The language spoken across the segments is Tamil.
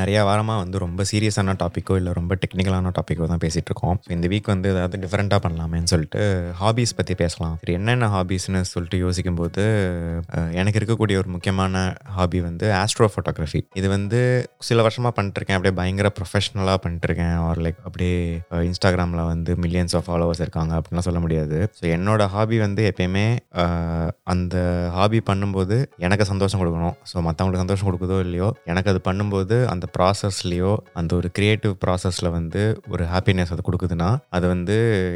நிறையா வாரமாக வந்து ரொம்ப சீரியஸான டாப்பிக்கோ இல்லை ரொம்ப டெக்னிக்கலான டாப்பிக்கோ தான் பேசிகிட்டு இருக்கோம். இந்த வீக் வந்து ஏதாவது டிஃப்ரெண்ட்டாக பண்ணலாமேன்னு சொல்லிட்டு ஹாபீஸ் பற்றி பேசலாம். சரி, என்னென்ன ஹாபீஸ்னு சொல்லிட்டு யோசிக்கும்போது எனக்கு இருக்கக்கூடிய ஒரு முக்கியமான ஹாபி வந்து ஆஸ்ட்ரோ ஃபோட்டோகிராஃபி. இது வந்து சில வருஷமாக பண்ணிட்டுருக்கேன், அப்படியே பயங்கர ப்ரொஃபஷ்னலாக பண்ணிட்டுருக்கேன். ஒரு லைக் அப்படியே இன்ஸ்டாகிராமில் வந்து மில்லியன்ஸ் ஆஃப் ஃபாலோவர்ஸ் இருக்காங்க அப்படின்லாம் சொல்ல முடியாது. ஸோ என்னோடய ஹாபி வந்து எப்பயுமே அந்த ஹாபி பண்ணும்போது எனக்கு சந்தோஷம் கொடுக்கணும். ஸோ மற்றவங்களுக்கு சந்தோஷம் கொடுக்குதோ இல்லையோ, எனக்கு அது பண்ணும்போது அந்த ப்ராசஸ்லையோ அந்த ஒரு கிரியேட்டிவ் ப்ராசஸில் வந்து ஒரு ஹாப்பினஸ் அது கொடுக்குதுன்னா அது வந்து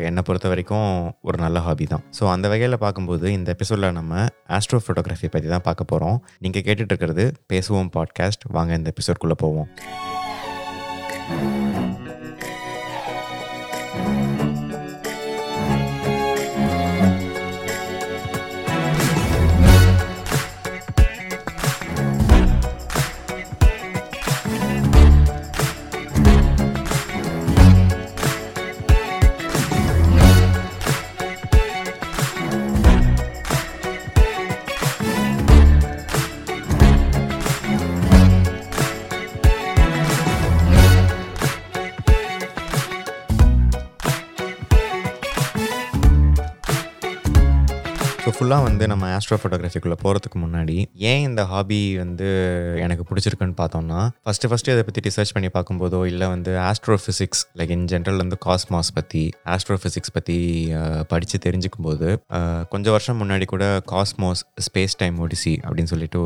என்னை பொறுத்த வரைக்கும் ஒரு நல்ல ஹாபி தான். ஸோ அந்த வகையில் பார்க்கும்போது இந்த எபிசோடில் நம்ம ஆஸ்ட்ரோ ஃபோட்டோகிராஃபி பற்றி தான் பார்க்க போகிறோம். நீங்கள் கேட்டுட்டு இருக்கிறது பேசுவோம் பாட்காஸ்ட். வாங்க இந்த எபிசோட்குள்ளே போவோம். ஃபுல்லாக வந்து நம்ம ஆஸ்ட்ரோ ஃபோட்டோகிராஃபிக்குள்ளே போகிறதுக்கு முன்னாடி ஏன் இந்த ஹாபி வந்து எனக்கு பிடிச்சிருக்குன்னு பார்த்தோம்னா, ஃபஸ்ட்டு அதை பற்றி ரிசர்ச் பண்ணி பார்க்கும்போதோ இல்லை வந்து astrophysics like in general வந்து காஸ்மாஸ் பற்றி ஆஸ்ட்ரோ ஃபிசிக்ஸ் பற்றி படித்து தெரிஞ்சுக்கும் போது, கொஞ்சம் வருஷம் முன்னாடி கூட காஸ்மாஸ் ஸ்பேஸ் டைம் ஒடிசி அப்படின்னு சொல்லிட்டு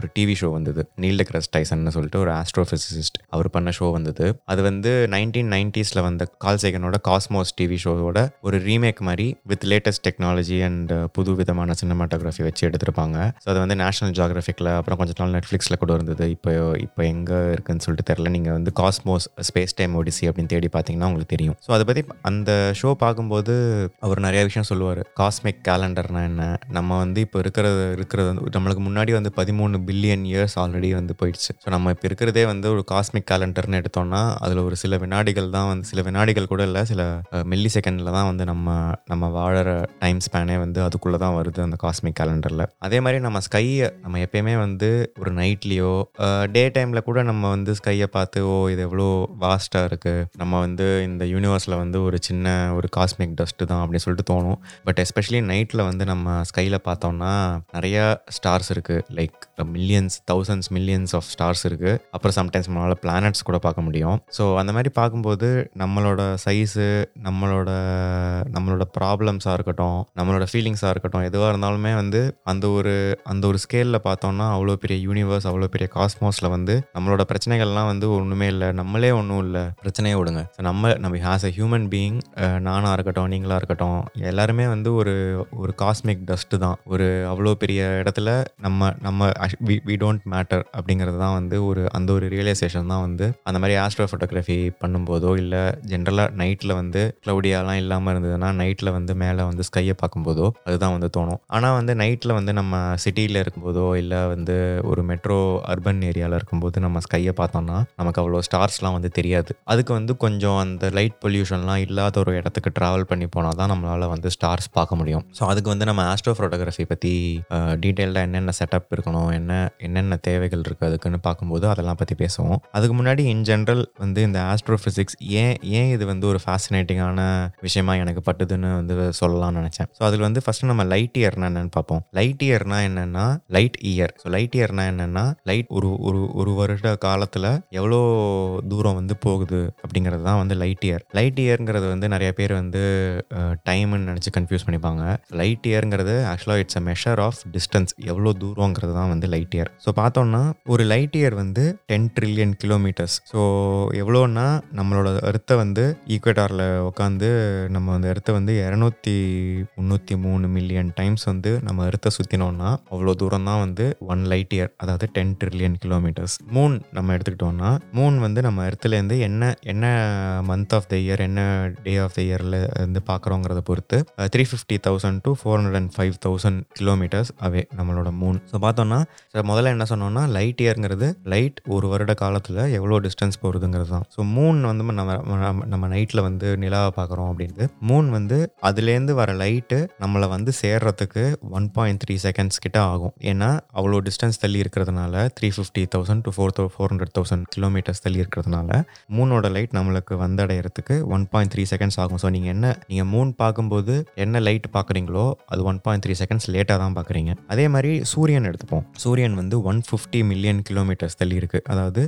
ஒரு டிவி ஷோ வந்தது. நீல் டெக்ராஸ் டைசன்னு சொல்லிட்டு ஒரு ஆஸ்ட்ரோ ஃபிசிசிஸ்ட் அவர் பண்ண ஷோ வந்தது. அது வந்து 1990s வந்த கார்ல் சேகனோட காஸ்மாஸ் டிவி ஷோவோட ஒரு ரீமேக் மாதிரி வித் லேட்டஸ்ட் டெக்னாலஜி அண்ட் புது விதமான சினிமாட்டோகிராஃபி வச்சு எடுத்திருப்பாங்க. ஸோ அது வந்து நேஷனல் ஜியோகிராஃபிக்கில் அப்புறம் கொஞ்ச நாள் நெட்ஃப்ளிக்ஸில் கூட இருந்தது. இப்போ எங்கே இருக்குன்னு சொல்லிட்டு தெரில. நீங்கள் வந்து காஸ்மோஸ் ஸ்பேஸ் டைம் ஒடிசி அப்படின்னு தேடி பார்த்தீங்கன்னா உங்களுக்கு தெரியும். ஸோ அதை பற்றி அந்த ஷோ பார்க்கும்போது அவர் நிறைய விஷயம் சொல்லுவார். காஸ்மிக் கேலண்டர்னா என்ன, நம்ம வந்து இப்போ இருக்கிறது வந்து நம்மளுக்கு முன்னாடி வந்து 13 பில்லியன் இயர்ஸ் ஆல்ரெடி வந்து போயிடுச்சு. ஸோ நம்ம இப்போ இருக்கிறதே வந்து ஒரு காஸ்மிக் கேலண்டர்னு எடுத்தோம்னா அதில் ஒரு சில வினாடிகள் தான் வந்து, சில வினாடிகள் கூட இல்லை, சில மில்லி செகண்டில் தான் வந்து நம்ம வாழற டைம் ஸ்பேன் வந்து அதுக்குள்ளே தான் வருது அந்த காஸ்மிக் கேலண்டரில். அதே மாதிரி நம்ம ஸ்கையை நம்ம எப்பயுமே வந்து ஒரு நைட்லேயோ டே டைமில் கூட நம்ம வந்து ஸ்கையை பார்த்து ஓ இது எவ்வளோ வாஸ்ட்டாக இருக்குது, நம்ம வந்து இந்த யூனிவர்ஸில் வந்து ஒரு சின்ன ஒரு காஸ்மிக் டஸ்ட்டு தான் அப்படின்னு சொல்லிட்டு தோணும். பட் எஸ்பெஷலி நைட்டில் வந்து நம்ம ஸ்கையில் பார்த்தோம்னா நிறையா ஸ்டார்ஸ் இருக்குது. Like millions, thousands, millions of stars இருக்குது. அப்புறம் சம்டைம்ஸ் நம்மளால் பிளானட்ஸ் கூட பார்க்க முடியும். ஸோ அந்த மாதிரி பார்க்கும்போது நம்மளோட சைஸு, நம்மளோட ப்ராப்ளம்ஸாக இருக்கட்டும், நம்மளோட ஃபீலிங்ஸாக இருக்கட்டும், எதுவாக இருந்தாலுமே வந்து அந்த ஒரு ஸ்கேலில் பார்த்தோம்னா அவ்வளோ பெரிய யூனிவர்ஸ், அவ்வளோ பெரிய காஸ்மோஸில் வந்து நம்மளோட பிரச்சனைகள்லாம் வந்து ஒன்றுமே இல்லை, நம்மளே ஒன்றும் இல்லை, பிரச்சனையே விடுங்க. ஸோ நம்ம ஆஸ் அ ஹியூமன் பீயிங், நானாக இருக்கட்டும் நீங்களாக இருக்கட்டும், எல்லாருமே வந்து ஒரு காஸ்மிக் டஸ்ட்டு தான். ஒரு அவ்வளோ பெரிய இடத்துல நம்ம வி டோன்ட் மேட்டர் அப்படிங்கிறது தான் வந்து அந்த ஒரு ரியலைசேஷன் தான் வந்து அந்த மாதிரி ஆஸ்ட்ரோ ஃபோட்டோகிராஃபி பண்ணும்போதோ இல்லை ஜென்ரலாக நைட்டில் வந்து க்ளவுடியாலாம் இல்லாமல் இருந்ததுன்னா நைட்டில் வந்து மேலே வந்து ஸ்கையை பார்க்கும்போது அதுதான் வந்து தோணும். ஆனால் வந்து நைட்டில் வந்து நம்ம சிட்டியில் இருக்கும்போதோ இல்லை வந்து ஒரு மெட்ரோ அர்பன் ஏரியாவில் இருக்கும்போது நம்ம ஸ்கையை பார்த்தோம்னா நமக்கு அவ்வளோ ஸ்டார்ஸ்லாம் வந்து தெரியாது. அதுக்கு வந்து கொஞ்சம் அந்த லைட் பொல்யூஷன்லாம் இல்லாத ஒரு இடத்துக்கு ட்ராவல் பண்ணி போனால் தான் நம்மளால் வந்து ஸ்டார்ஸ் பார்க்க முடியும். ஸோ அதுக்கு வந்து நம்ம ஆஸ்ட்ரோ ஃபோட்டோகிராஃபி பற்றி டீட்டெயில்டாக என்னென்ன செட்டப் இருக்கணும், என்னென்ன தேவைகள் இருக்குது அதுக்குன்னு பார்க்கும்போது அதெல்லாம் பற்றி பேசுவோம். அதுக்கு முன்னாடி இன் ஜென்ரல் வந்து இந்த ஆஸ்ட்ரோ ஃபிசிக்ஸ் ஏன் இது வந்து ஒரு ஃபேசினேட்டிங்கான விஷயமா எனக்கு பட்டுதுன்னு வந்து சொல்லலாம்னு நினச்சேன். ஸோ அதில் வந்து ஃபர்ஸ்ட் நம்ம லைட் இயர்னா என்னன்னு பார்ப்போம். லைட் இயர்னா என்னன்னா லைட் இயர். ஸோ லைட் இயர்னா என்னன்னா லைட் ஒரு வருட காலத்தில் எவ்வளோ தூரம் வந்து போகுது அப்படிங்கிறது தான் வந்து லைட் இயர். லைட் இயர்ங்கிறது வந்து நிறைய பேர் வந்து டைம்னு நினச்சி கன்ஃபியூஸ் பண்ணிப்பாங்க. லைட் இயர்ங்கிறது ஆக்சுவலாக it's a measure of distance, எவ்வளோ தூரங்கிறது தான் வந்து லைட் இயர். ஸோ பார்த்தோம்னா ஒரு லைட் இயர் வந்து 10 ட்ரில்லியன் கிலோமீட்டர்ஸ். ஸோ எவ்வளோன்னா நம்மளோட எர்த்தை வந்து ஈக்குவேட்டாரில் உட்காந்து நம்ம வந்து எர்த்தை வந்து 233 மில்லியன் டைம்ஸ் வந்து நம்ம எர்த்தை சுற்றினோம்னா அவ்வளோ தூரம் தான் வந்து ஒன் லைட் இயர், அதாவது 10 ட்ரில்லியன் கிலோமீட்டர்ஸ். மூன் நம்ம எடுத்துக்கிட்டோம்னா மூன் வந்து நம்ம எர்த்துலேருந்து என்ன மந்த் ஆஃப் த இயர், என்ன டே ஆஃப் த இயரில் இருந்து பார்க்குறோங்கிறத பொறுத்து 350,000 to 405,000 கிலோமீட்டர்ஸ் அவே நம்மளோட மூன். ஸோ பார்த்தோம்னா முதல்ல என்ன சொன்னோம்னா லைட் இயர்ங்கிறது லைட் ஒரு வருட காலத்தில் எவ்வளோ டிஸ்டன்ஸ் போகிறதுங்கிறது தான். ஸோ மூன் வந்து நம்ம நைட்டில் வந்து நிலாவை பார்க்குறோம் அப்படின்ட்டு மூன் வந்து அதுலேருந்து வர லைட்டு நம்மளை வந்து சேர்றதுக்கு 1.3 seconds கிட்ட ஆகும். ஏன்னா அவ்வளோ டிஸ்டன்ஸ் தள்ளி இருக்கிறதுனால 350,000 to 400,000 கிலோமீட்டர்ஸ் தள்ளி இருக்கிறதுனால மூனோட லைட் நம்மளுக்கு வந்தடைகிறதுக்கு 1.3 seconds ஆகும். ஸோ நீங்கள் மூன் பார்க்கும்போது என்ன லைட் பார்க்குறீங்களோ அது 1.3 seconds லேட்டாக தான் பார்க்குறீங்க. அதே மாதிரி சூரியன் எடுத்துப்போம். சூரியன் வந்து 150 million kilometers தள்ளி இருக்குது. அதாவது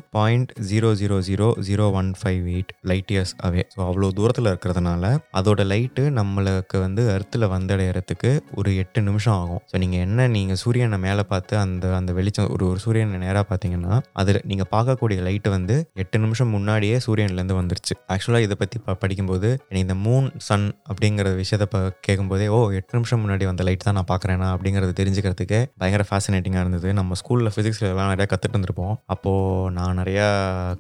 0.00000158 லைட் இயர்ஸ் அவே. ஸோ அவ்வளோ தூரத்தில் இருக்கிறதுனால அதோட லைட்டு நம்மளுக்கு வந்து எர்த்தில் வந்தடைகிறதுக்கு ஒரு 8 நிமிஷம் ஆகும். ஸோ நீங்கள் சூரியனை மேலே பார்த்து அந்த வெளிச்சம் ஒரு சூரியனை நேராக பார்த்தீங்கன்னா அதில் நீங்கள் பார்க்கக்கூடிய லைட்டு வந்து 8 நிமிஷம் முன்னாடியே சூரியன்லேருந்து வந்துருச்சு. ஆக்சுவலாக இதை பற்றி படிக்கும்போது இந்த மூன் சன் அப்படிங்கிற விஷயத்தை கேட்கும்போதே 8 நிமிஷம் முன்னாடி வந்த லைட் தான் நான் பார்க்குறேன்னா அப்படிங்கிறது தெரிஞ்சுக்கிறதுக்கு பயங்கர ஃபேசினேட்டிங்காக இருந்தது. நம்ம ஸ்கூலில் ஃபிசிக்ஸில் எல்லாம் நிறையா கற்றுட்டு இருந்திருப்போம். அப்போது நான் நிறையா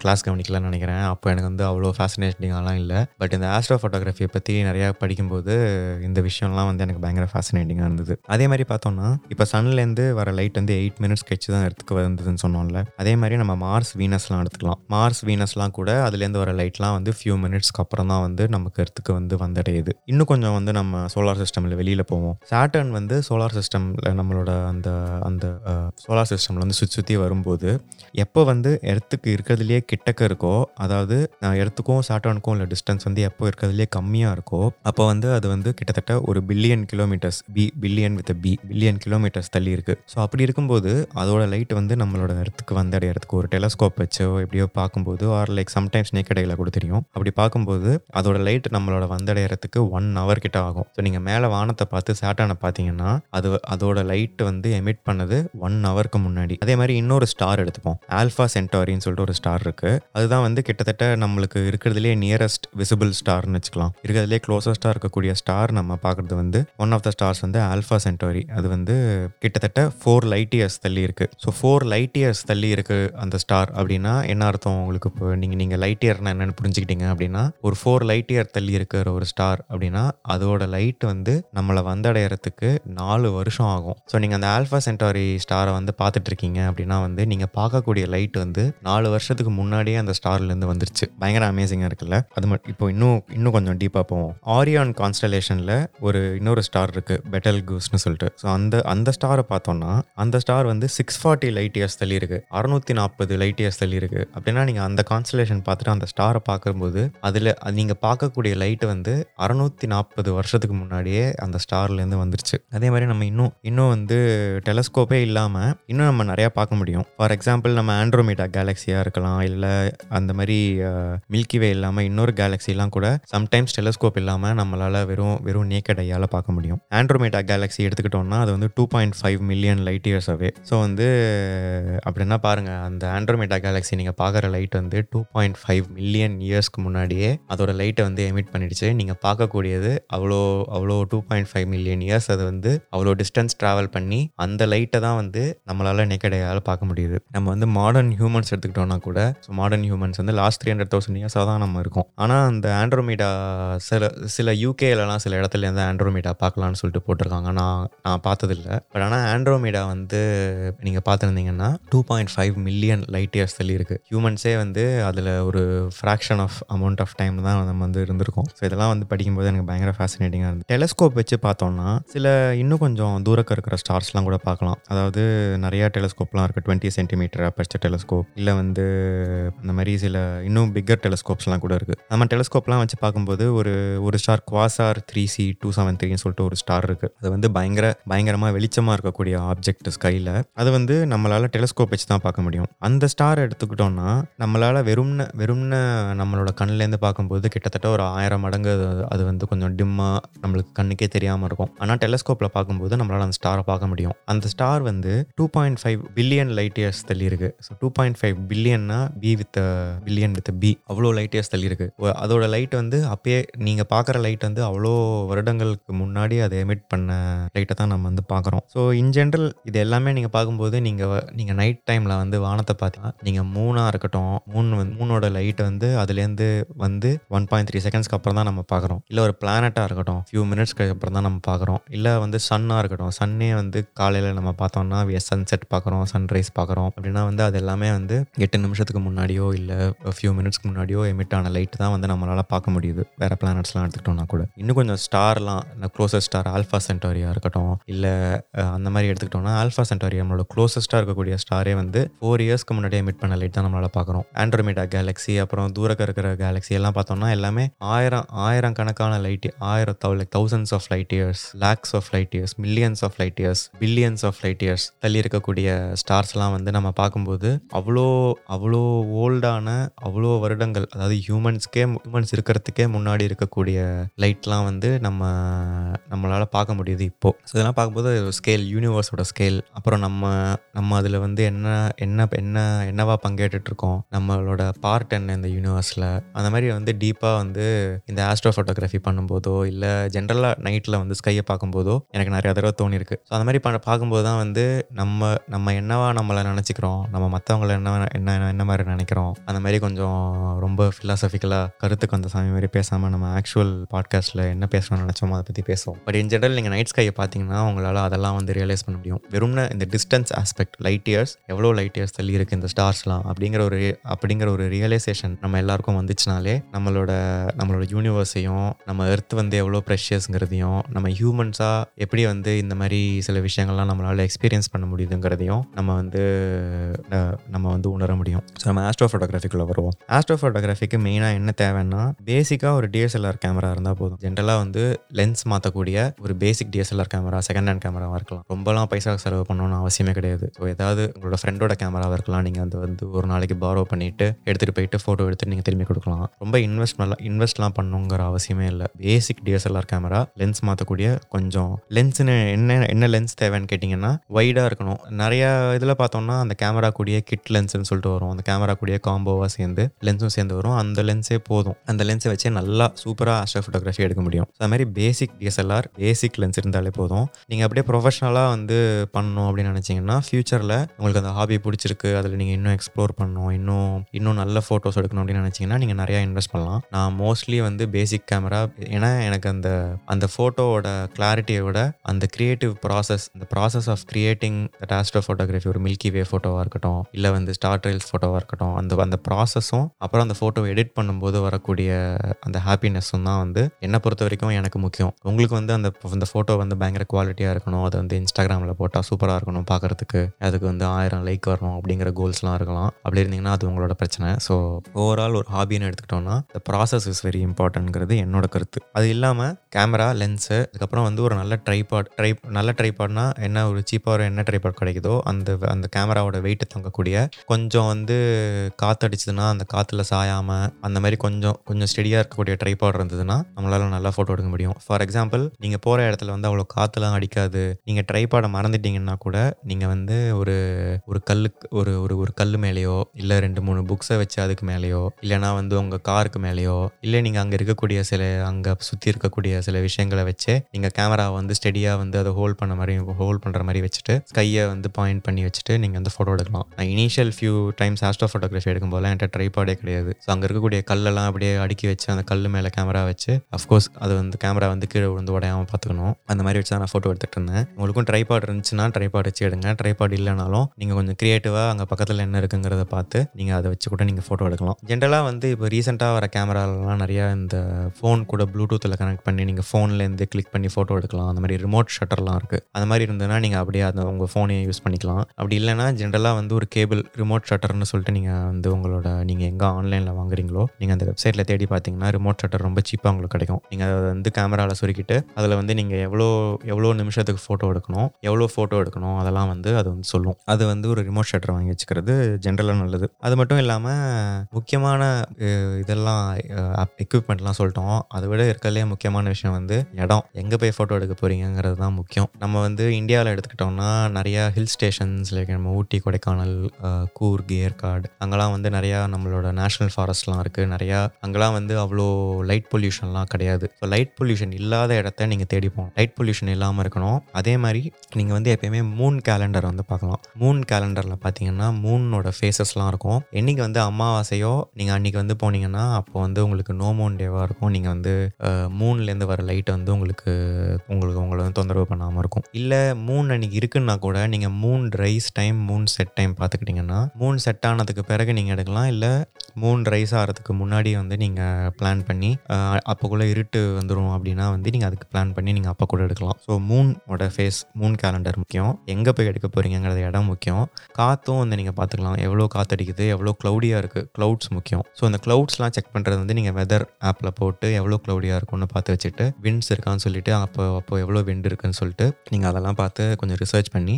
கிளாஸ் கவனிக்கலாம்னு நினைக்கிறேன். அப்போ எனக்கு வந்து அவ்வளோ ஃபேசினேட்டிங்காலாம் இல்லை. பட் இந்த ஆஸ்ட்ரோஃபோட்டோகிராஃபியை பற்றி நிறையா படிக்கும்போது இந்த விஷயம்லாம் வந்து எனக்கு பயங்கர ஃபேசினேட்டிங்காக இருந்தது. அதே மாதிரி பார்த்தோம்னா இப்போ சன்லேருந்து வர லைட் வந்து 8 minutes கழிச்சு தான் எடுத்துக்கு வந்ததுன்னு சொன்னோம்ல. அதே மாதிரி நம்ம மார்ஸ் வீனஸ்லாம் எடுத்துக்கலாம். மார்ஸ் வீனஸ்லாம் கூட அதுலேருந்து வர லைட்லாம் வந்து ஃபியூ மினிட்ஸ்க்கு அப்புறம் தான் வந்து நமக்கு எடுத்துக்கு வந்து வந்தடையுது. இன்னும் கொஞ்சம் வந்து நம்ம சோலார் சிஸ்டமில் வெளியில் போவோம். சாட்டர்ன் வந்து சோலார் சிஸ்டமில் நம்மளோட அந்த அந்த சோலார் சிஸ்டமில் வந்து சுற்றி வரும்போது எப்போ வந்து எர்த்துக்கு இருக்கிறதுலேயே கிட்டக்க இருக்கோ, அதாவது எர்த்துக்கும் சாட்டர்னுக்கும் உள்ள டிஸ்டன்ஸ் வந்து எப்போ இருக்கிறதுலேயே கம்மியாக இருக்கோ அப்போ வந்து அது வந்து கிட்டத்தட்ட ஒரு பில்லியன் கிலோமீட்டர்ஸ் தள்ளி இருக்குது. ஸோ அப்படி இருக்கும்போது அதோட லைட் வந்து நம்மளோட எர்த்துக்கு வந்தடையிறதுக்கு ஒரு டெலஸ்கோப் வச்சோ எப்படியோ பார்க்கும்போது ஆர் லைக் சம்டைம்ஸ் நேக்கட் ஐல கூட தெரியும். அப்படி பார்க்கும்போது அதோட லைட் நம்மளோட வந்தடைகிறதுக்கு 1 hour கிட்ட ஆகும். ஸோ நீங்கள் மேலே வானத்தை பார்த்து சாட்டர்னை பார்த்தீங்கன்னா அது அதோட லைட் வந்து எமிட் பண்ணது 1 hourக்கு முன்னாடி. அதே மாதிரி இன்னொரு ஸ்டார் எடுத்துப்போம். ஆல்ஃபா சென்டாரின்னு சொல்லிட்டு ஒரு ஸ்டார் இருக்கு. அதுதான் வந்து கிட்டத்தட்ட நம்மளுக்கு இருக்கிறதுலே நியரஸ்ட் விசிபிள் ஸ்டார்னு வச்சுக்கலாம். இருக்கிறதுலே க்ளோசஸ்டாக இருக்கக்கூடிய ஸ்டார் நம்ம பார்க்குறது வந்து ஒன் ஆஃப் த ஸ்டார்ஸ் வந்து ஆல்ஃபா சென்டாரி. அது வந்து கிட்டத்தட்ட 4 light years தள்ளி இருக்கு. ஸோ 4 light years தள்ளி இருக்கு அந்த ஸ்டார். அப்படின்னா என்ன அர்த்தம் உங்களுக்கு? இப்போ நீங்கள் லைட் இயர்னா என்னன்னு புரிஞ்சுக்கிட்டீங்க அப்படின்னா ஒரு 4 light year தள்ளி இருக்கிற ஒரு ஸ்டார் அப்படின்னா அதோட லைட் வந்து நம்மளை வந்தடைகிறதுக்கு 4 வருஷம் ஆகும். ஸோ நீங்கள் அந்த ஆல்ஃபா சென்டாரி ஸ்டாரை வந்து பார்த்துட்டு இருக்கீங்க அப்படின்னா வந்து நீங்கள் பார்க்கக்கூடிய லைட் வந்து 4 வருஷத்துக்கு முன்னாடியே அந்த ஸ்டார்லேருந்து வந்துருச்சு. பயங்கர அமேசிங்காக இருக்குல்ல? அது மட்டும் இப்போ இன்னும் கொஞ்சம் டீப்பாக போவோம். ஆரியான் கான்ஸ்டலேஷனில் இன்னொரு ஸ்டார் இருக்குது, பெட்டல் கூஸ்னு சொல்லிட்டு. ஸோ அந்த ஸ்டாரை பார்த்தோம்னா அந்த ஸ்டார் வந்து 640 light years தள்ளி இருக்கு. 640 light years தள்ளி இருக்கு. அப்படின்னா நீங்கள் அந்த கான்ஸ்டலேஷன் பார்த்துட்டு அந்த ஸ்டாரை பார்க்கும்போது அதில் நீங்கள் பார்க்கக்கூடிய லைட் வந்து 640 வருஷத்துக்கு முன்னாடியே அந்த ஸ்டார்லேருந்து வந்துருச்சு. அதே மாதிரி நம்ம இன்னும் வந்து டெலஸ்கோப்பே இல்லாமல் இன்னும் நம்ம நிறையா பார்க்க முடியும். ஃபார் எக்ஸாம்பிள் நம்ம ஆண்ட்ரோமீடா கேலக்ஸியாக இருக்கலாம், இல்லை அந்த மாதிரி மில்கிவே இல்லாமல் இன்னொரு கேலக்ஸிலாம் கூட சம்டைம்ஸ் டெலஸ்கோப் இல்லாமல் நம்மளால் வெறும் நேக்கட் ஐயால் பார்க்க முடியும். ஆண்ட்ரோமீடா கேலக்ஸி எடுத்துக்கிட்டோம்னா அது வந்து 2.5 million light years away. So வந்து அப்படின்னா பாருங்கள், அந்த ஆண்ட்ரோமீடா கேலக்ஸி நீங்கள் பார்க்குற லைட் வந்து 2.5 million years முன்னாடியே அதோட லைட்டை வந்து எமிட் பண்ணிடுச்சு. நீங்கள் பார்க்கக்கூடியது அவ்வளோ 2.5 million years அது வந்து அவ்வளோ டிஸ்டன்ஸ் ட்ராவல் பண்ணி அந்த லைட்டை தான் வந்து நம்மளால் நேக்கடையால் பார்க்க முடியுது. நம்ம வந்து மாடர்ன் ஹியூமன்ஸ் எடுத்துக்கிட்டோம்னா கூட மாடர்ன் ஹியூமன்ஸ் வந்து லாஸ்ட் 300,000 years தான் நம்ம இருக்கோம். ஆனால் அந்த ஆண்ட்ரோமீடா சில யூகேலலாம் சில இடத்துல இருந்து ஆண்ட்ரோமீடா பார்க்கலான்னு சொல்லிட்டு போட்டிருக்காங்க. நான் பார்த்ததில்லை. பட் ஆனால் ஆண்ட்ரோமீடா வந்து நீங்கள் பார்த்துருந்தீங்கன்னா 2.5 million light years தள்ளி இருக்குது. ஹியூமன்ஸே வந்து அதில் ஒரு fraction of amount of time தான் நம்ம வந்து இருந்திருக்கோம். ஸோ இதெல்லாம் வந்து படிக்கும்போது எனக்கு பயங்கர ஃபேசினேட்டிங்காக இருந்தது. டெலஸ்கோப் வச்சு பார்த்தோம்னா சில இன்னும் கொஞ்சம் தூரக்க இருக்கிற ஸ்டார்ஸ்லாம் கூட பார்க்கலாம். அதாவது நிறையா டெலஸ்கோப்லாம் இருக்குது. 20 centimeter அபெர்ச்சர் டெலஸ்கோப், இல்லை வந்து அந்த மாதிரி சில இன்னும் பிக்கர் டெலஸ்கோப்ஸ்லாம் கூட இருக்குது. நம்ம டெலஸ்கோப்லாம் வச்சு பார்க்கும்போது ஒரு ஸ்டார் குவாசார் 3C273 சொல்லிட்டு ஒரு ஸ்டார் இருக்குது. அது வந்து பயங்கரமாக வெளிச்சமாக இருக்கக்கூடிய ஆப்ஜெக்ட் ஸ்கையில். அது வந்து நம்மளால் டெலஸ்கோப் வச்சு தான் பார்க்க முடியும். அந்த ஸ்டார் எடுத்துக்கிட்டோம்னா நம்மளால் வெறும்ன நம்மளோட கண்ணிலேருந்து பார்க்கும்போது கிட்டத்தட்ட ஒரு 1000 மடங்கு அது வந்து கொஞ்சம் டிம்மாக நம்மளுக்கு கண்ணுக்கே தெரியாமல் இருக்கும். ஆனால் டெலஸ்கோப்பில் பார்க்கும்போது நம்மளால் அந்த ஸ்டாரை பார்க்க முடியும். அந்த ஸ்டார் வந்து 2.5 billion light years தள்ளி இருக்கு. ஸோ 2.5 பில்லியன்னா B with a B அவ்வளோ லைட் இயர்ஸ் தள்ளி இருக்கு. அதோட லைட் வந்து அப்பயே நீங்கள் பார்க்குற லைட் வந்து அவ்வளோ வருடங்களுக்கு முன்னாடி அதை எமிட் பண்ண லைட்டை தான் நம்ம வந்து பார்க்குறோம். ஸோ இன் ஜென்ரல் இது எல்லாமே நீங்கள் பார்க்கும்போது நீங்கள் நைட் டைமில் வந்து வானத்தை பார்த்தா நீங்கள் மூணாக இருக்கட்டும், மூணோட லைட் வந்து அதுலேருந்து வந்து 1.3 secondsக்கு அப்புறம் தான் நம்ம பார்க்குறோம். இல்லை ஒரு பிளானட்டாக இருக்கட்டும் ஃபியூ மினிட்ஸ்க்கு அப்புறம் தான் நம்ம பார்க்குறோம். இல்லை வந்து சன்னாக இருக்கட்டும், சன்னே வந்து காலையில் நம்ம பார்த்தோம்னா சன்செட் பார்க்குறோம், சன்ரைஸ் பார்க்குறோம். அப்படின்னா வந்து அது எல்லாமே வந்து 8 நிமிஷத்துக்கு முன்னாடியோ இல்லை ஃபியூ மினிட்ஸ்க்கு முன்னாடியோ எமிட் ஆன லைட் தான் வந்து நம்மளால் பார்க்க முடியுது. வேறு பிளானட்ஸ்லாம் எடுத்துக்கிட்டோம்னா கூட இன்னும் கொஞ்சம் ஸ்டார்லாம் க்ளோசஸ்ட் ஸ்டார் ஆல்ஃபா சென்டோரியா இருக்கட்டும் இல்லை அந்த மாதிரி எடுத்துக்கிட்டோம்னா ஆல்ஃபா சென்டோரி நம்மளோட க்ளோசஸ்ட்டாக இருக்கக்கூடிய ஸ்டாரே வந்து 4 இயர்ஸ்க்கு முன்னாடியே மீட் பண்ண லைட் தான் நம்மளால் பார்க்குறோம். ஆண்ட்ரோமீடா கேலக்ஸி அப்புறம் தூரக்க இருக்கிற கேலக்ஸி எல்லாம் பார்த்தோம்னா எல்லாமே ஆயிரம் கணக்கான light, thousands of light years, lakhs of light years, millions of light years, billions of light years தள்ளி இருக்கக்கூடிய ஸ்டார்ஸ்லாம் வந்து நம்ம பார்க்கும்போது அவ்வளோ ஓல்டான அவ்வளோ வருடங்கள், அதாவது ஹியூமன்ஸ் இருக்கிறதுக்கே முன்னாடி இருக்கக்கூடிய லைட்லாம் வந்து நம்மளால் பார்க்க முடியுது இப்போ. இதெல்லாம் பார்க்கும்போது ஸ்கேல், யூனிவர்ஸோட ஸ்கேல், அப்புறம் நம்ம அதில் வந்து என்னவா பங்கேற்றுட்டு இருக்கோம், நம்மளோட பார்ட் என்ன இந்த யூனிவர்ஸில், அந்த மாதிரி வந்து டீப்பாக வந்து இந்த ஆஸ்ட்ரோஃபோட்டோகிராஃபி பண்ணும்போதோ இல்லை ஜென்ரலாக நைட்டில் வந்து ஸ்கையை பார்க்கும்போதோ எனக்கு நிறைய தடவை தோணியிருக்கு. ஸோ அந்த மாதிரி பார்க்கும்போது தான் வந்து நம்ம என்னவா நம்மளை நினச்சிக்கிறோம், நம்ம மற்றவங்கள என்ன மாதிரி நினைக்கிறோம், அந்த மாதிரி கொஞ்சம் ரொம்ப ஃபிலாசபிக்கலாக கருத்துக்கு அந்த சாமி மாதிரி பேசாமல் நம்ம ஆக்சுவல் பாட்காஸ்ட்டில் என்ன பேசணும்னு நினச்சோமோ அதை பற்றி பேசுவோம். பட் இன் ஜென்ரல் நீங்கள் நைட் ஸ்கையை பார்த்தீங்கன்னா உங்களால் அதெல்லாம் வந்து ரியலைஸ் பண்ண முடியும். வெறும்னா இந்த டிஸ்டன்ஸ் ஆஸ்பெக்ட், லைட் இயர்ஸ், எவ்வளோ லைட் இயர்ஸ் தள்ளி இருக்குது இந்த ஸ்டார்ஸ்லாம் அப்படிங்கிற ஒரு ரியலைசேஷன் நம்ம எல்லாருக்கும் வந்துச்சுனாலே நம்மளோட யூனிவர்ஸையும் நம்ம எர்த் வந்து எவ்வளோ ப்ரெஷியஸ்ங்கிறதையும் நம்ம ஹியூமன்ஸாக எப்படி வந்து இந்த மாதிரி சில விஷயங்கள்லாம் நம்மளால் எக்ஸ்பீரியன்ஸ் பண்ண முடியுதுங்கிறதையும் நம்ம வந்து உணர முடியும். ஸோ நம்ம ஆஸ்ட்ரோஃபோட்டோகிராஃபிக்குள்ள வருவோம். ஆஸ்ட்ரோஃபோட்டோகிராஃபிக்கு மெயினாக என்ன தேவைன்னா பேசிக்காக ஒரு டிஎஸ்எல்ஆர் கேமரா இருந்தால் போதும். ஜென்ரலாக வந்து லென்ஸ் மாற்றக்கூடிய ஒரு basic DSLR camera, second hand கேமராவாக இருக்கலாம். ரொம்பலாம் பைசா செலவு பண்ணணும்னு அவசியமே கிடையாது. ஸோ ஏதாவது உங்களோட ஃப்ரெண்டோட கேமராவாக இருக்கலாம். நீங்கள் அது வந்து ஒரு நாளைக்கு பாரோ பண்ணிட்டு எடுத்துகிட்டு போயிட்டு ஃபோட்டோ எடுத்துட்டு நீங்கள் திரும்பி கொடுக்கலாம். ரொம்ப இன்வெஸ்ட்லாம் பண்ணுங்கிற அவசியமே இல்லை. பேசிக் டிஎஸ்எல்ஆர் கேமரா, லென்ஸ் மாற்றக்கூடிய, கொஞ்சம் லென்ஸ்ன்னு என்ன லென்ஸ் தேவைன்னு கேட்டிங்கன்னா வைடாக இருக்கணும். நிறையா இதில் பார்த்தோம்னா அந்த கேமரா கூடிய கிட் லென்ஸ்ன்னு சொல்லிட்டு வரும். அந்த கேமரா கூடிய காம்போவாக சேர்ந்து லென்ஸும் சேர்ந்து வரும். அந்த லென்ஸே போதும். அந்த லென்ஸை வச்சே நல்லா சூப்பராக ஆஸ்ட்ரோஃபோட்டோகிராஃபி எடுக்க முடியும். அது மாதிரி பேசிக் டிஎஸ்எல்ஆர், பேசிக் லென்ஸ் இருந்தாலே போதும். நீங்கள் அப்படியே ப்ரொஃபஷனலாக வந்து பண்ணணும் அப்படின்னு நினச்சிங்கன்னா ஃபியூச்சரில் உங்களுக்கு அந்த ஹாபி பிடிச்சிருக்கு, அதில் நீங்கள் இன்னும் எக்ஸ்ப்ளோர் பண்ணணும், இன்னும் நல்ல ஃபோட்டோஸ் எடுக்கணும் அப்படின்னு நினச்சிங்கன்னா நீங்கள் நிறையா இன்வெஸ்ட் பண்ணலாம். நான் மோஸ்ட்லி வந்து பேசிக் கேமரா, ஏன்னா எனக்கு அந்த ஃபோட்டோவோட கிளாரிட்டியை விட அந்த கிரியேட்டிவ் ப்ராசஸ், இந்த process of creating that astrophotography, ஒரு மில்கி வே ஃபோட்டோவாக இருக்கட்டும் இல்லை வந்து ஸ்டார் ட்ரெயில்ஸ் ஃபோட்டோவாக இருக்கட்டும், அந்த ப்ராசஸும் அப்புறம் அந்த ஃபோட்டோவை எடிட் பண்ணும்போது வரக்கூடிய அந்த ஹாப்பினஸும் தான் வந்து என்னை பொறுத்த வரைக்கும் எனக்கு முக்கியம். உங்களுக்கு வந்து அந்த ஃபோட்டோ வந்து பயங்கர குவாலிட்டியாக இருக்கணும், அதை வந்து இன்ஸ்டாகிராமில் போட்டால் சூப்பராக இருக்கணும் பார்க்குறதுக்கு, அதுக்கு வந்து 1000 லைக் வரணும் அப்படிங்கிற கோல்ஸ்லாம் இருக்கலாம். அப்படி இருந்தீங்கன்னா அது உங்களோட பிரச்சனை. ஸோ ஓவரால் ஒரு ஹாபின்னு எடுத்துக்கிட்டோம்னா த ப்ராசஸ் இஸ் வெரி இம்பார்ட்டன்ட்ங்கிறது என்னோட கருத்து. அது இல்லாமல் கேமரா, லென்ஸு, அதுக்கப்புறம் வந்து ஒரு நல்ல ட்ரைபாட்னா என்ன, ஒரு சீப்பாக என்ன ட்ரைபாட் கிடைக்குதோ அந்த கேமராவோட வெயிட்டை தங்கக்கூடிய, கொஞ்சம் வந்து காற்றடிச்சதுன்னா அந்த காற்றுல சாயாமல் அந்த மாதிரி கொஞ்சம் ஸ்டெடியாக இருக்கக்கூடிய ட்ரைபாட் இருந்ததுன்னா நம்மளால நல்லா ஃபோட்டோ எடுக்க முடியும். ஃபார் எக்ஸாம்பிள் நீங்கள் போகிற இடத்துல வந்து அவ்வளோ காற்றுலாம் அடிக்காது. நீங்கள் ட்ரைபாடை மறந்துட்டீங்கன்னா கூட நீங்கள் வந்து ஒரு கல்லுக்கு ஒரு கல் மேலேயோ இல்லை 2-3 புக்ஸை வச்சு அதுக்கு மேலேயோ இல்லைனா வந்து உங்கள் காருக்கு மேலேயோ இல்லை நீங்கள் அங்கே இருக்கக்கூடிய அங்கே சுற்றி இருக்கக்கூடிய சில விஷயங்களை வச்சு நீங்கள் கேமரா வந்து ஸ்டெடியாக வந்து அதை ஹோல்ட் பண்ணுற மாதிரி வச்சுட்டு ஸ்கையை வந்து பாயிண்ட் பண்ணி வச்சுட்டு நீங்கள் வந்து ஃபோட்டோ எடுக்கலாம். நான் initial few times astro photography எடுக்கும்போது என்கிட்ட ட்ரைபாடே கிடையாது. ஸோ அங்கே இருக்கக்கூடிய கல்லெல்லாம் அப்படியே அடுக்கி வச்சு அந்த கல் மேலே கேமரா வச்சு, அஃப்கோர்ஸ் அது வந்து கேமரா வந்து கீழே விழுந்து உடையாமல் பார்த்துக்கணும். அந்த மாதிரி வச்சு நான் ஃபோட்டோ எடுத்துகிட்டு இருந்தேன். உங்களுக்கும் ட்ரைபாட் இருந்துச்சுன்னா ட்ரைபாட் வச்சு எடுங்க. ட்ரைபாட் இல்லைனாலும் நீங்கள் கொஞ்சம் கிரியேட்டிவாக அங்கே பக்கத்தில் என்ன இருக்குங்கிறத பார்த்து நீங்கள் அதை வச்சு கூட நீங்கள் ஃபோட்டோ எடுக்கலாம். ஜென்ரலாக வந்து இப்போ ரீசெண்டாக வர கேமராலாம் நிறையா இந்த ஃபோன் கூட ப்ளூடூத்தில் கனெக்ட் பண்ணி நீங்கள் ஃபோன்லேருந்து கிளிக் பண்ணி ஃபோட்டோ எடுக்கலாம். அந்த மாதிரி ரிமோட் ஷட்டர்லாம் இருக்குது. அந்த மாதிரி இருந்ததுன்னா நீங்கள் அப்படியே அதை உங்கள் ஃபோனையே யூஸ் பண்ணிக்கலாம். அப்படி இல்லைனா ஜென்ரலாக வந்து ஒரு கேபிள் ரிமோட் ஷட்டர்னு சொல்லிட்டு நீங்கள் வந்து உங்களோட நீங்கள் எங்கே ஆன்லைனில் வாங்குறீங்களோ நீங்கள் அந்த வெப்சைட்டில் தேடி பார்த்தீங்கன்னா ரிமோட் ஷட்டர் ரொம்ப சீப்பாக உங்களுக்கு கிடைக்கும். நீங்கள் அதை வந்து கேமராவில் சுருக்கிட்டு அதில் வந்து நீங்கள் எவ்வளோ நிமிஷத்துக்கு ஃபோட்டோ எடுக்கணும் அதெல்லாம் வந்து அது வந்து சொல்லும். அது வந்து ஒரு ரிமோட் ஷட்டர் வாங்கி வச்சுக்கிறது ஜென்ரலாக நல்லது. அது மட்டும் இல்லாமல் முக்கியமான இதெல்லாம் எக்யூப்மெண்ட்லாம் சொல்லிட்டோம். அதை விட இருக்கிறதுலே முக்கியமான விஷயம் வந்து இடம், எங்கே போய் ஃபோட்டோ எடுக்க போகிறீங்கிறது தான் முக்கியம். நம்ம வந்து இந்தியாவில் எடுத்துக்கிட்டோம்னா நிறையா ஹில் ஸ்டேஷன்ஸ் லைக் நம்ம ஊட்டி, கொடைக்கானல், கூர்க், ஏற்காடு, அங்கெல்லாம் வந்து நிறையா நம்மளோட நேஷனல் ஃபாரஸ்ட்லாம் இருக்குது. நிறையா அங்கெல்லாம் வந்து அவ்வளோ லைட் பொல்யூஷன்லாம் கிடையாது. ஸோ லைட் பொல்யூஷன் இல்லாத இடத்த நீங்கள் தேடி போகணும். லைட் பொல்யூஷன் இல்லாமல் இருக்கணும். அதே மாதிரி நீங்கள் வந்து எப்பயுமே மூன் கேலண்டர் வந்து பார்க்கலாம். மூன் கேலண்டரில் பார்த்தீங்கன்னா மூனோட ஃபேஸஸ்லாம் இருக்கும். என்னைக்கு வந்து அமாவாசையோ நீங்கள் அன்றைக்கி வந்து போனீங்கன்னா அப்போ வந்து உங்களுக்கு நோ மூன் டேவாக இருக்கும். நீங்கள் வந்து மூன்லேருந்து வர லைட் வந்து உங்களை வந்து தொந்தரவு பண்ணாமல் இருக்கும். இல்லை மூன் அன்றைக்கி இருக்குன்னா கூட நீங்கள் Moon rice time, Moon set time பார்த்துக்கிட்டிங்கன்னா மூன் செட் ஆனதுக்கு பிறகு நீங்கள் எடுக்கலாம். இல்லை மூன் ரைஸ் ஆகிறதுக்கு முன்னாடி வந்து நீங்கள் பிளான் பண்ணி அப்போக்குள்ளே இருட்டு வந்துடும் அப்படின்னா வந்து நீங்கள் நீங்கள் அதுக்கு பிளான் பண்ணி நீங்கள் அப்போ கூட எடுக்கலாம். ஸோ மூனோட ஃபேஸ், மூன் கேலண்டர் முக்கியம், எங்கே போய் எடுக்க போகிறீங்கிறது இடம் முக்கியம். காற்றும் வந்து நீங்கள் பார்த்துக்கலாம், எவ்வளோ காற்றடிக்குது, எவ்வளோ க்ளௌடியாக இருக்குது, க்ளவுட்ஸ் முக்கியம். ஸோ அந்த க்ளவுட்ஸ்லாம் செக் பண்ணுறது வந்து நீங்கள் வெதர் ஆப்பில் போட்டு எவ்வளோ க்ளௌடியாக இருக்குன்னு பார்த்து வச்சுட்டு, விண்ட்ஸ் இருக்கான்னு சொல்லிட்டு, அப்போ எவ்வளோ விண்ட் இருக்குன்னு சொல்லிட்டு நீங்கள் அதெல்லாம் பார்த்து கொஞ்சம் ரிசர்ச் பண்ணி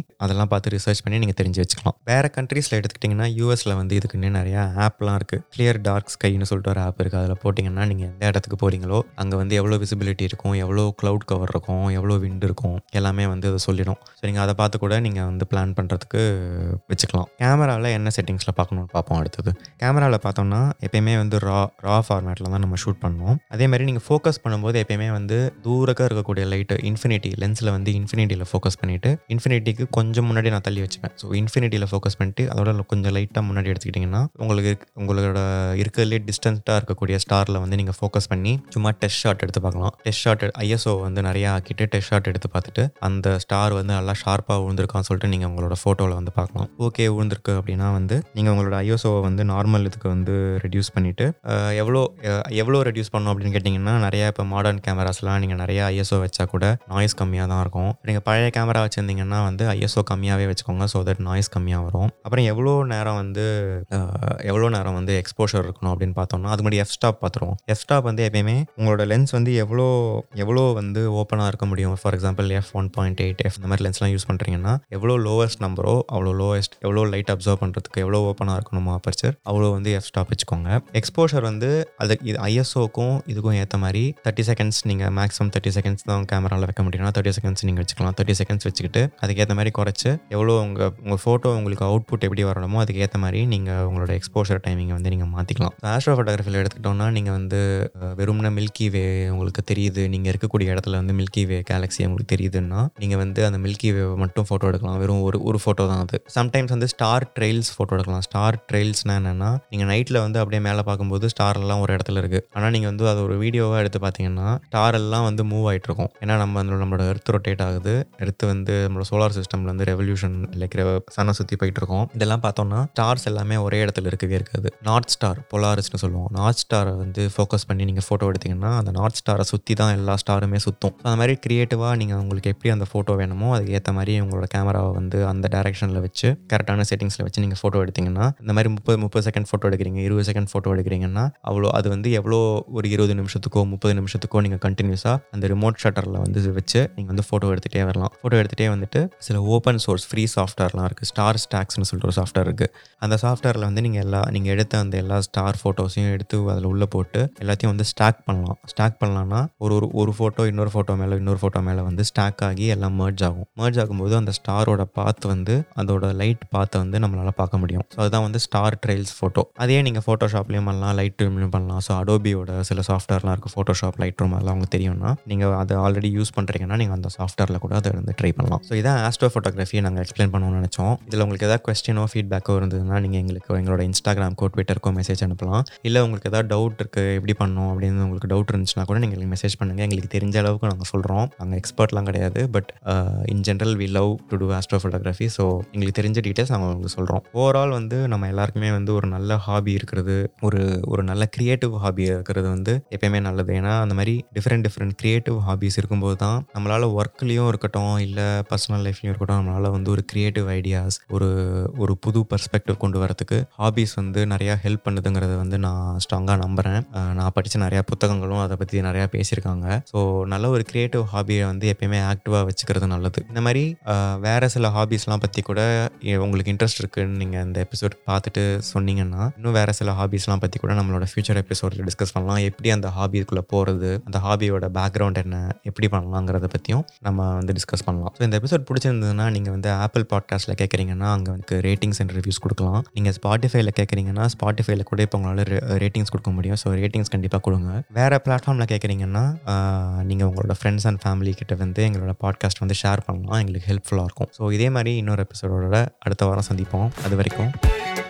நீங்கள் தெரிஞ்சு வச்சுக்கலாம். வேறு கண்ட்ரீஸில் எடுத்துக்கிட்டிங்கன்னா, யூஎஸில் வந்து இதுக்குன்னு நிறையா ஆப்லாம் இருக்குது. கிளியர் டார்க் ஸ்கைன்னு சொல்லிட்டு ஒரு ஆப் இருக்குது. அதில் போட்டிங்கன்னா நீங்கள் எந்த இடத்துக்கு போகிறீங்களோ அங்கே வந்து எவ்வளோ விசிபிலிட்டி இருக்கும், எவ்வளோ க்ளவுட் கவர் இருக்கும், எவ்வளோ விண்ட் இருக்கும், எல்லாமே வந்து அதை சொல்லிடும். ஸோ நீங்கள் அதை பார்த்து கூட நீங்கள் வந்து பிளான் பண்ணுறதுக்கு வச்சுக்கலாம். கேமராவில் என்ன செட்டிங்ஸில் பார்க்கணும்னு பார்ப்போம். அடுத்தது கேமராவில் பார்த்தோம்னா எப்பயுமே வந்து ரா ஃபார்மேட்டில் தான் நம்ம ஷூட் பண்ணுவோம். அதேமாதிரி நீங்கள் ஃபோக்கஸ் பண்ணும்போது எப்பயுமே வந்து தூரக்காக இருக்கக்கூடிய லைட்டு இன்ஃபினிட்டி லென்ஸில் வந்து இன்ஃபினிட்டியில் ஃபோக்கஸ் பண்ணிவிட்டு, இன்ஃபினிட்டிக்கு கொஞ்சம் முன்னாடி நான் தள்ளி வச்சுப்பேன். ஸோ இன்ஃபினிட்டியில் ஃபோக்கஸ் பண்ணிட்டு அதோட கொஞ்சம் லைட்டாக முன்னாடி எடுத்துக்கிட்டிங்கன்னா உங்களோட இருக்கிறதுலே டிஸ்டன்ஸ்டாக இருக்கக்கூடிய ஸ்டாரில் வந்து நீங்கள் ஃபோக்கஸ் பண்ணி சும்மா டெஸ்ட் ஷாட் எடுத்து பார்க்கலாம். டெஸ்ட் ஷாட் ISO வந்து நிறையா ஆக்கிட்டு டெஸ்ட் ஷாட் எடுத்து பார்த்துட்டு அந்த ஸ்டார் வந்து நல்லா ஷார்ப்பாக விழுந்திருக்கான்னு சொல்லிட்டு நீங்கள் உங்களோட ஃபோட்டோவில் வந்து பார்க்கலாம். ஓகே விழுந்திருக்கு அப்படின்னா வந்து நீங்கள் உங்களோட ISO வந்து நார்மல் இதுக்கு வந்து ரெடியூஸ் பண்ணிவிட்டு எவ்வளோ ரெடியூஸ் பண்ணணும் அப்படின்னு கேட்டிங்கன்னா, நிறையா இப்போ மாடர்ன் கேமராஸ்லாம் நீங்கள் நிறையா ISO வச்சா கூட நாய்ஸ் கம்மியாக தான் இருக்கும். நீங்கள் பழைய கேமரா வச்சுருந்தீங்கன்னா வந்து ISO கம்மியாகவே வச்சுக்கோங்க. ஸோ தட் நாய்ஸ் கம்மியாக வரும். அப்புறம் எவ்வளோ நேரம் வந்து எக்ஸ்போஷர் இருக்கணும் அப்படின்னு பார்த்தோம்னா, அது மாதிரி F-stop பார்த்துருவோம். F-stop வந்து எப்பயுமே உங்களோட லென்ஸ் வந்து எவ்வளோ வந்து ஓப்பனாக இருக்க முடியும். ஃபார் எக்ஸாம்பிள் F1.8, F இந்த மாதிரி லென்ஸ்லாம் யூஸ் பண்ணுறீங்கன்னா எவ்வளோ லோவஸ்ட் நம்பரோ அவ்வளோ லோவஸ்ட், எவ்வளோ லைட் அப்சர்வ் பண்ணுறதுக்கு எவ்வளோ ஓப்பனாக இருக்கணுமோ அப்பர்ச்சர் அவ்வளோ வந்து F-stop வச்சுக்கோங்க. எக்ஸ்போஷர் வந்து இது ISOக்கும் இதுக்கும் ஏற்ற மாதிரி 30 seconds, நீங்கள் மேக்ஸிமம் 30 seconds தான் கேமராவில் வைக்க முடியும்னா 30 seconds நீங்கள் வச்சுக்கலாம். 30 seconds வச்சுக்கிட்டு அதுக்கேற்ற மாதிரி குறைச்சி எவ்வளோ உங்கள் ஃபோட்டோ உங்களுக்கு அவுட்புட் எப்படி வரணுமோ அதுக்கேற்ற மாதிரி நீங்கள் உங்களோட எக்ஸ்போஷர் டைமிங்கை வந்து நீங்கள் மாற்றிக்கலாம். ஆஸ்ட்ரோ ஃபோட்டோகிராஃபியில் எடுத்துக்கிட்டோம்னா நீங்கள் வந்து வெறும்னா மில்கி வே உங்களுக்கு தெரியுது, நீங்கள் இருக்கக்கூடிய இடத்துல வந்து மில்கி வே கேலக்ஸி உங்களுக்கு தெரியுதுன்னா நீங்கள் வந்து அந்த மில்கி வே மட்டும் ஃபோட்டோ எடுக்கலாம். வெறும் ஒரு ஃபோட்டோ தான் அது. சம்டைம்ஸ் வந்து ஸ்டார் ட்ரெயில்ஸ் ஃபோட்டோ எடுக்கலாம். ஸ்டார் ட்ரெயில்ஸ்னால் என்னென்னா, நீங்கள் நைட்டில் வந்து அப்படியே மேலே பார்க்கும்போது ஸ்டார்லாம் ஒரு இடத்துல இருக்குது. ஆனால் நீங்கள் வந்து அது ஒரு வீடியோவாக எடுத்து பார்த்தீங்கன்னா ஸ்டார் எல்லாம் வந்து மூவ் ஆகிட்டு இருக்கும். ஏன்னா நம்மளோட எர்த் ரொட்டேட் ஆகுது. எர்த்து வந்து நம்மளோட சோலார் சிஸ்டமில் வந்து ரெவல்யூஷன் லைக் சன்னை சுற்றி போயிட்டு இருக்கோம். இதெல்லாம் பார்த்தோம்னா ஸ்டார்ஸ் எல்லாமே ஒரே இடத்துல இருக்கவே இருக்காது. நார்த் ஸ்டார், போலாரிஸ்னு சொல்லுவோம், நார்த் ஸ்டாரை வந்து ஃபோக்கஸ் பண்ணி நீங்கள் ஃபோட்டோ எடுத்தீங்கன்னா அந்த நார்த் ஸ்டாரை சுற்றி தான் எல்லா ஸ்டாருமே சுற்றும். அந்த மாதிரி கிரியேட்டிவாக நீங்கள் உங்களுக்கு எப்படி அந்த ஃபோட்டோ வேணுமோ அதுக்கேற்ற மாதிரி உங்களோட கேமராவை வந்து அந்த டேரெக்ஷனில் வச்சு கரெக்டான செட்டிங்ஸில் வச்சு நீங்கள் ஃபோட்டோ எடுத்தீங்கன்னா, இந்த மாதிரி 30 செகண்ட் ஃபோட்டோ எடுக்கிறீங்க, 20 செகண்ட் ஃபோட்டோ எடுக்கிறீங்கன்னா அவ்வளோ அது வந்து எவ்வளோ ஒரு 20 நிமிஷத்துக்கோ 30 நிமிஷத்துக்கோ நீங்கள் கண்டினியூஸாக அந்த ரிமோட் ஷட்டரில் வந்து வச்சு நீங்கள் வந்து ஃபோட்டோ எடுத்துகிட்டே வரலாம். ஃபோட்டோ எடுத்துகிட்டே வந்துட்டு சில ஓப்பன் சோர்ஸ் ஃப்ரீ சாஃப்ட்வேர்லாம் இருக்குது. ஸ்டார் ஸ்டாக்ஸ்னு சொல்லிட்டு ஒரு சாஃப்ட்வேர் இருக்குது. அந்த சாஃப்ட்வேரில் வந்து நீங்கள் எடுத்த அந்த எல்லா ஸ்டார் ஃபோட்டோஸையும் எடுத்து அதில் உள்ளே போட்டு எல்லாத்தையும் வந்து ஸ்டாக் பண்ணலாம். ஸ்டாக் பண்ணலாம்னா ஒரு ஃபோட்டோ இன்னொரு ஃபோட்டோ மேலே வந்து ஸ்டாக் ஆகி எல்லாம் மர்ஜ் ஆகும்போது அந்த ஸ்டாரோட பாத் வந்து அதோட லைட் பாத்தை வந்து நம்மளால் பார்க்க முடியும். ஸோ அதுதான் வந்து ஸ்டார் ட்ரெயில்ஸ் ஃபோட்டோ. அதே நீங்கள் ஃபோட்டோஷாப்லேயும் பண்ணலாம், லைட் ரூம்லையும் பண்ணலாம். ஸோ அடோபியோட சில சாஃப்ட்வேர்லாம் இருக்குது, ஃபோட்டோஷாப், லைட் ரூம், அதெல்லாம் உங்களுக்கு தெரியும்னா நீங்கள் அதை ஆல்ரெடி யூஸ் பண்ணுறீங்கன்னா நீங்கள் அந்த சாஃப்ட்வேரில் கூட அதை வந்து ட்ரை பண்ணலாம். ஸோ இதான் ஆஸ்ட்ரோ ஃபோட்டோகிராஃபியை நாங்கள் எக்ஸ்பிளைன் பண்ணணும்னு நினச்சோம். இதில் உங்களுக்கு ஏதாவது கொஸ்டினோ ஃபீட்பேக்கோ இருந்ததுன்னா நீங்கள் எங்களுக்கு எங்களோட இன்ஸ்டாகிராம்க்கோ ட்விட்டருக்கோ மெசேஜ் அனுப்பலாம். இல்லை உங்களுக்கு ஏதாவது டவுட் இருக்குது, எப்படி பண்ணணும் அப்படின்னு உங்களுக்கு டவுட் இருந்துச்சுன்னா கூட நீங்கள் எங்களுக்கு மெசேஜ் பண்ணுங்கள். எங்களுக்கு தெரிஞ்ச அளவுக்கு நாங்கள் சொல்கிறோம். நாங்கள் எக்ஸ்பர்ட்லாம் கிடையாது. But in general we love to do astro photography. So எங்களுக்கு தெரிஞ்ச டீட்டெயில்ஸ் நாங்கள் உங்களுக்கு சொல்கிறோம். ஓவரால் வந்து நம்ம எல்லாருக்குமே வந்து ஒரு நல்ல ஹாபி இருக்கிறது, ஒரு நல்ல கிரியேட்டிவ் ஹாபி இருக்கிறது வந்து எப்பயுமே நல்லது. ஏன்னா அந்த மாதிரி டிஃப்ரெண்ட் கிரியேட்டிவ் ஹாபிஸ் இருக்கும்போது தான் நம்மளால் ஒர்க்லேயும் இருக்கட்டும் இல்லை பர்சனல் லைஃப்லையும் இருக்கட்டும் நம்மளால் வந்து ஒரு கிரியேட்டிவ் ஐடியாஸ், ஒரு புது பெர்ஸ்பெக்டிவ் கொண்டு வரதுக்கு ஹாபிஸ் வந்து நிறையா ஹெல்ப் பண்ணுதுங்கிறத வந்து நான் ஸ்ட்ராங்காக நம்புகிறேன். நான் படித்த நிறையா புத்தகங்களும் அதை பற்றி நிறையா பேசியிருக்காங்க. ஸோ நல்ல ஒரு கிரியேட்டிவ் ஹாபியை வந்து எப்பயுமே ஆக்டிவாக வச்சுக்கிறது நல்லது. இந்த மாதிரி வேறு சில ஹாபிஸ்லாம் பற்றி கூட உங்களுக்கு இன்ட்ரெஸ்ட் இருக்குதுன்னு நீங்கள் இந்த எபிசோட் பார்த்துட்டு சொன்னீங்கன்னா இன்னும் வேறு சில ஹாபிஸ்லாம் பற்றி கூட நம்மளோட ஃபியூச்சர் எபிசோடில் டிஸ்கஸ் பண்ணலாம். எப்படி அந்த ஹாபிக்குள்ளே போகிறது, அந்த ஹாபியோட பேக்ரவுண்ட் என்ன, எப்படி பண்ணலாங்கிறத பற்றியும் நம்ம வந்து டிஸ்கஸ் பண்ணலாம். ஸோ இந்த எபிசோட் பிடிச்சிருந்ததுன்னா நீங்கள் வந்து Apple Podcastsல கேட்குறீங்கன்னா அங்கே வந்து ரேட்டிங்ஸ் அண்ட் ரிவ்யூஸ் கொடுக்கலாம். நீங்கள் Spotifyல கேட்குறீங்கன்னா Spotifyல கூட இப்போ உங்களால் ரேட்டிங்ஸ் கொடுக்க முடியும். ஸோ ரேட்டிங்ஸ் கண்டிப்பாக கொடுங்க. வேறு பிளாட்ஃபார்மில் கேட்குறீங்கன்னா நீங்கள் உங்களோட ஃப்ரெண்ட்ஸ் அண்ட் ஃபேமிலி கிட்ட வந்து எங்களோட பாட்காஸ்ட் வந்து ஷேர் பண்ணலாம். எங்களுக்கு ஹெல்ப்ஃபுல்லாக இருக்கும். ஸோ இதே மாதிரி இன்னொரு எபிசோடோட அடுத்த வாரம் சந்திப்போம். அது வரைக்கும்